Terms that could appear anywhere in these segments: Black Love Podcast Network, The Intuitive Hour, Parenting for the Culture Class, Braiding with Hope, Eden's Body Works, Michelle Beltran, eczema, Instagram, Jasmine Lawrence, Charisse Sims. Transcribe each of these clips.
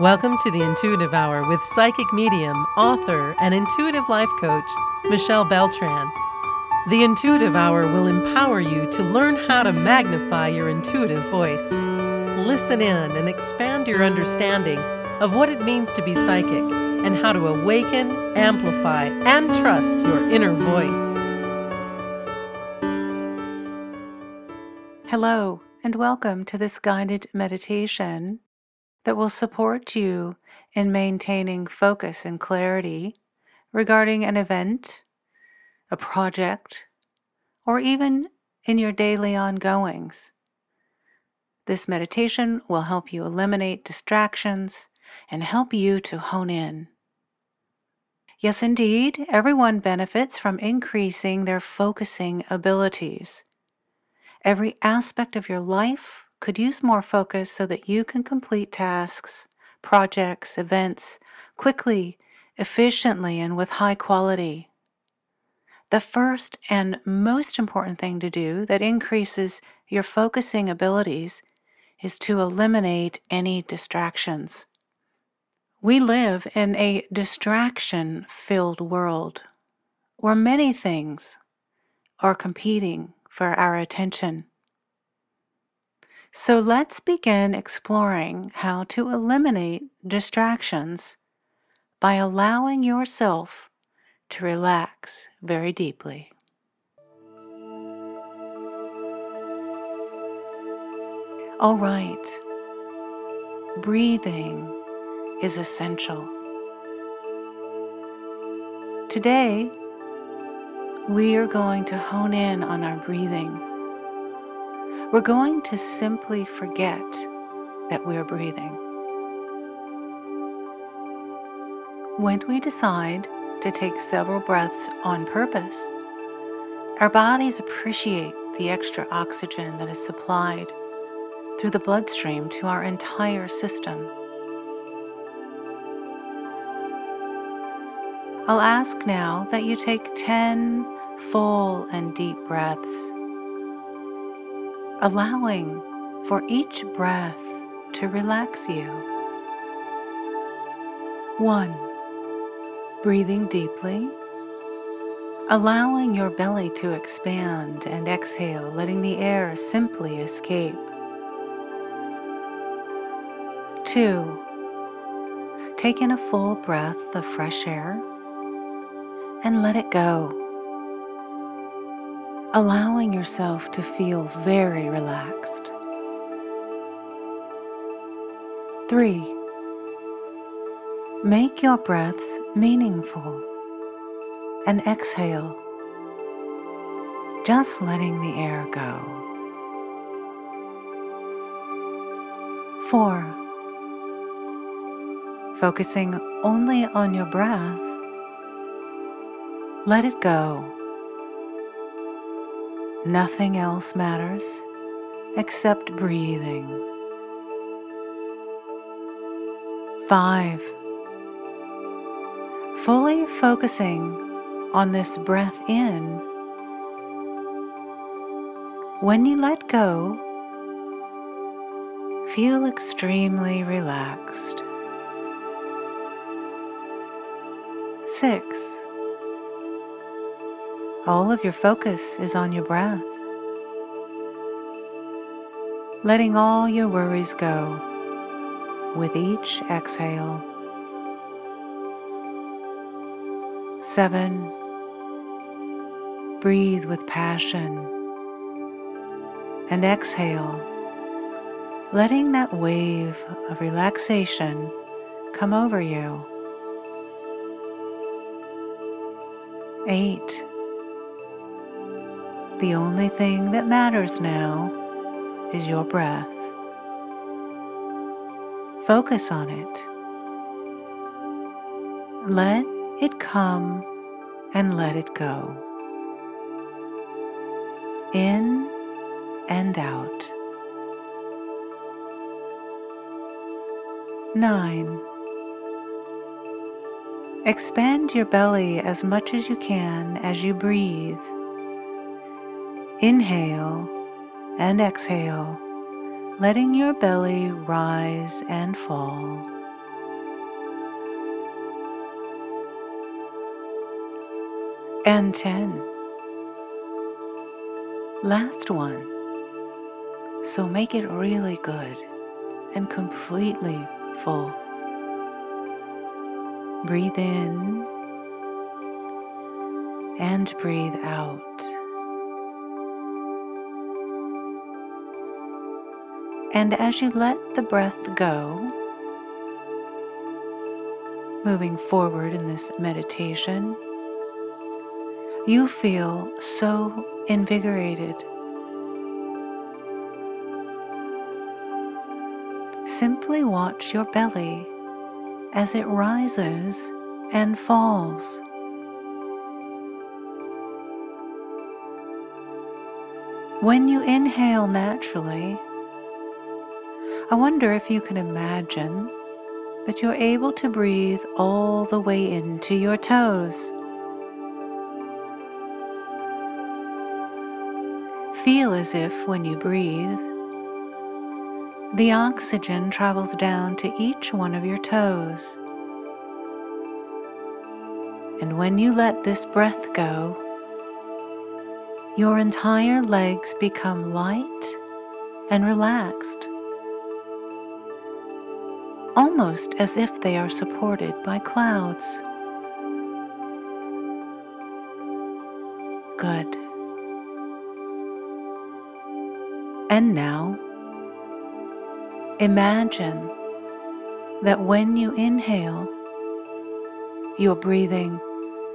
Welcome to The Intuitive Hour with psychic medium, author, and intuitive life coach, Michelle Beltran. The Intuitive Hour will empower you to learn how to magnify your intuitive voice. Listen in and expand your understanding of what it means to be psychic and how to awaken, amplify, and trust your inner voice. Hello, and welcome to this guided meditation that will support you in maintaining focus and clarity regarding an event, a project, or even in your daily ongoings. This meditation will help you eliminate distractions and help you to hone in. Yes, indeed, everyone benefits from increasing their focusing abilities. Every aspect of your life could use more focus so that you can complete tasks, projects, events quickly, efficiently, and with high quality. The first and most important thing to do that increases your focusing abilities is to eliminate any distractions. We live in a distraction-filled world where many things are competing for our attention. So let's begin exploring how to eliminate distractions by allowing yourself to relax very deeply. All right, breathing is essential. Today, we are going to hone in on our breathing. We're going to simply forget that we're breathing. When we decide to take several breaths on purpose, our bodies appreciate the extra oxygen that is supplied through the bloodstream to our entire system. I'll ask now that you take 10 full and deep breaths, allowing for each breath to relax you. 1. Breathing deeply, allowing your belly to expand, and exhale, letting the air simply escape. 2. Take in a full breath of fresh air and let it go, allowing yourself to feel very relaxed. 3. Make your breaths meaningful and exhale, just letting the air go. 4. Focusing only on your breath, let it go. Nothing else matters except breathing. 5. Fully focusing on this breath in. When you let go, feel extremely relaxed. 6. All of your focus is on your breath, letting all your worries go with each exhale. 7. Breathe with passion and exhale, letting that wave of relaxation come over you. 8. The only thing that matters now is your breath. Focus on it. Let it come and let it go. In and out. 9. Expand your belly as much as you can as you breathe. Inhale and exhale, letting your belly rise and fall. and 10. Last one. So make it really good and completely full. Breathe in and breathe out. And as you let the breath go, moving forward in this meditation, you feel so invigorated. Simply watch your belly as it rises and falls. When you inhale naturally, I wonder if you can imagine that you're able to breathe all the way into your toes. Feel as if when you breathe, the oxygen travels down to each one of your toes. And when you let this breath go, your entire legs become light and relaxed, almost as if they are supported by clouds. Good. And now, imagine that when you inhale, you're breathing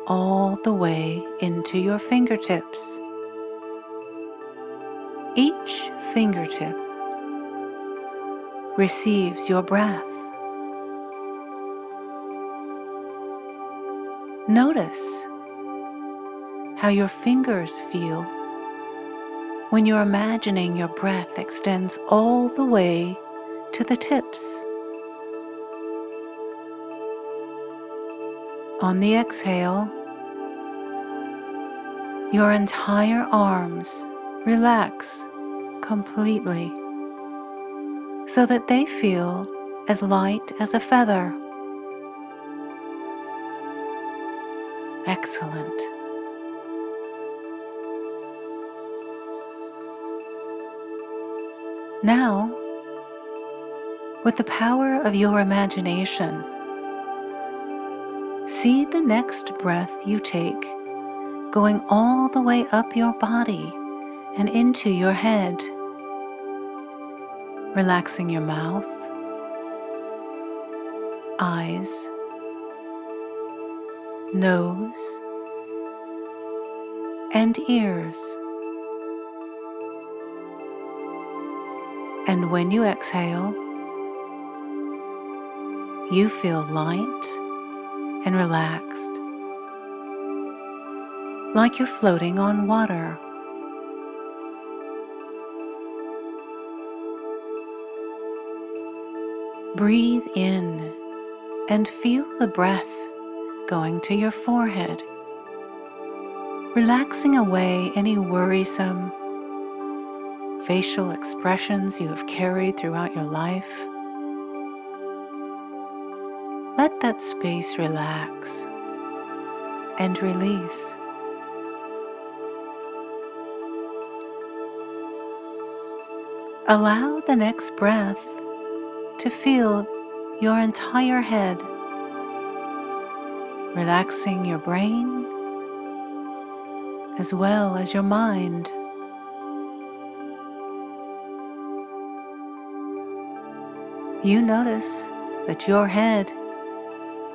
all the way into your fingertips. Each fingertip receives your breath. Notice how your fingers feel when you're imagining your breath extends all the way to the tips. On the exhale, your entire arms relax completely so that they feel as light as a feather. Excellent. Now, with the power of your imagination, see the next breath you take going all the way up your body and into your head, relaxing your mouth, eyes, nose, and ears. And when you exhale, you feel light and relaxed, like you're floating on water. Breathe in and feel the breath going to your forehead, relaxing away any worrisome facial expressions you have carried throughout your life. Let that space relax and release. Allow the next breath to feel your entire head, relaxing your brain as well as your mind. You notice that your head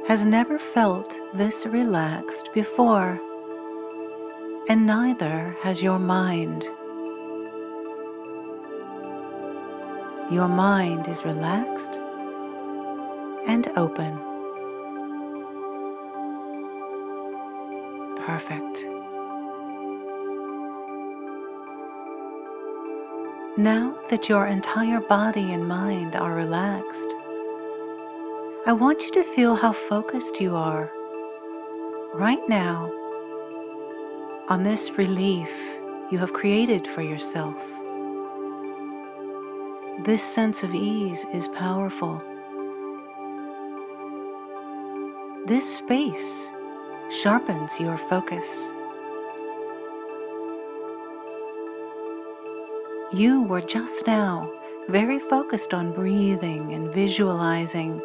has never felt this relaxed before, and neither has your mind. Your mind is relaxed and open. Perfect. Now that your entire body and mind are relaxed, I want you to feel how focused you are right now on this relief you have created for yourself. This sense of ease is powerful. This space sharpens your focus. You were just now very focused on breathing and visualizing.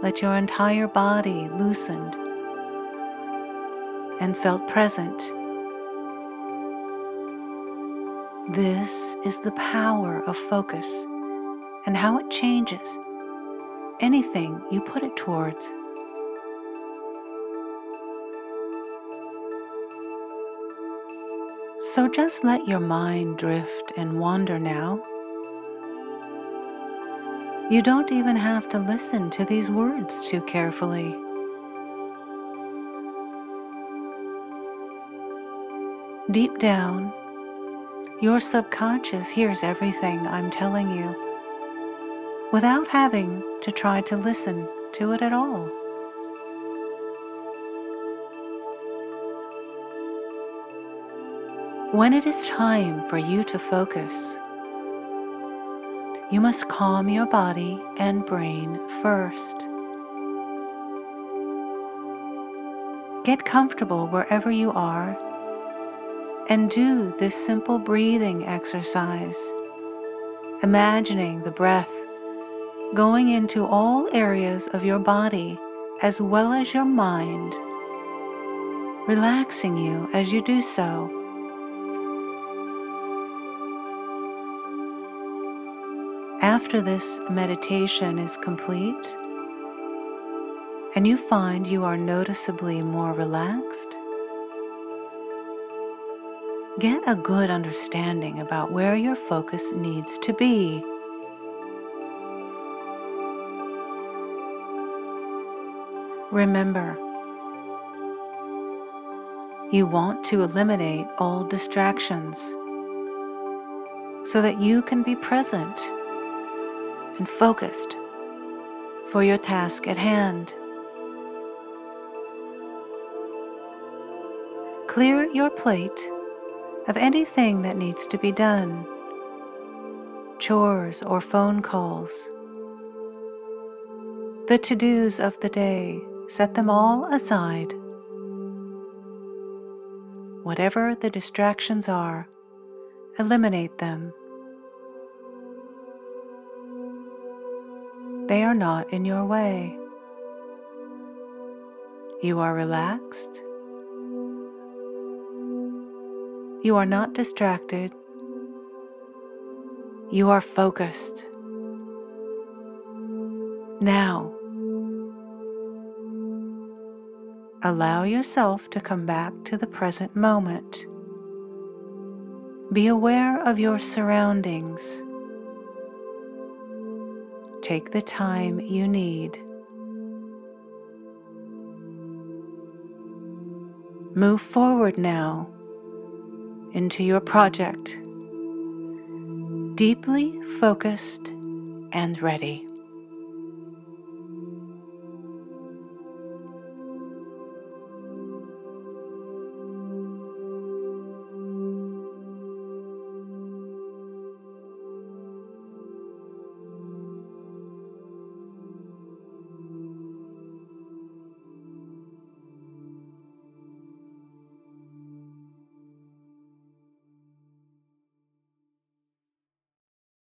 Let your entire body loosened and felt present. This is the power of focus and how it changes anything you put it towards. So just let your mind drift and wander now. You don't even have to listen to these words too carefully. Deep down, your subconscious hears everything I'm telling you without having to try to listen to it at all. When it is time for you to focus, you must calm your body and brain first. Get comfortable wherever you are and do this simple breathing exercise, imagining the breath going into all areas of your body as well as your mind, relaxing you as you do so. After this meditation is complete, and you find you are noticeably more relaxed, get a good understanding about where your focus needs to be. Remember, you want to eliminate all distractions so that you can be present and focused for your task at hand. Clear your plate of anything that needs to be done, chores or phone calls, the to-dos of the day. Set them all aside. Whatever the distractions are, eliminate them. They are not in your way. You are relaxed. You are not distracted. You are focused. Now, allow yourself to come back to the present moment. Be aware of your surroundings. Take the time you need. Move forward now into your project, deeply focused and ready.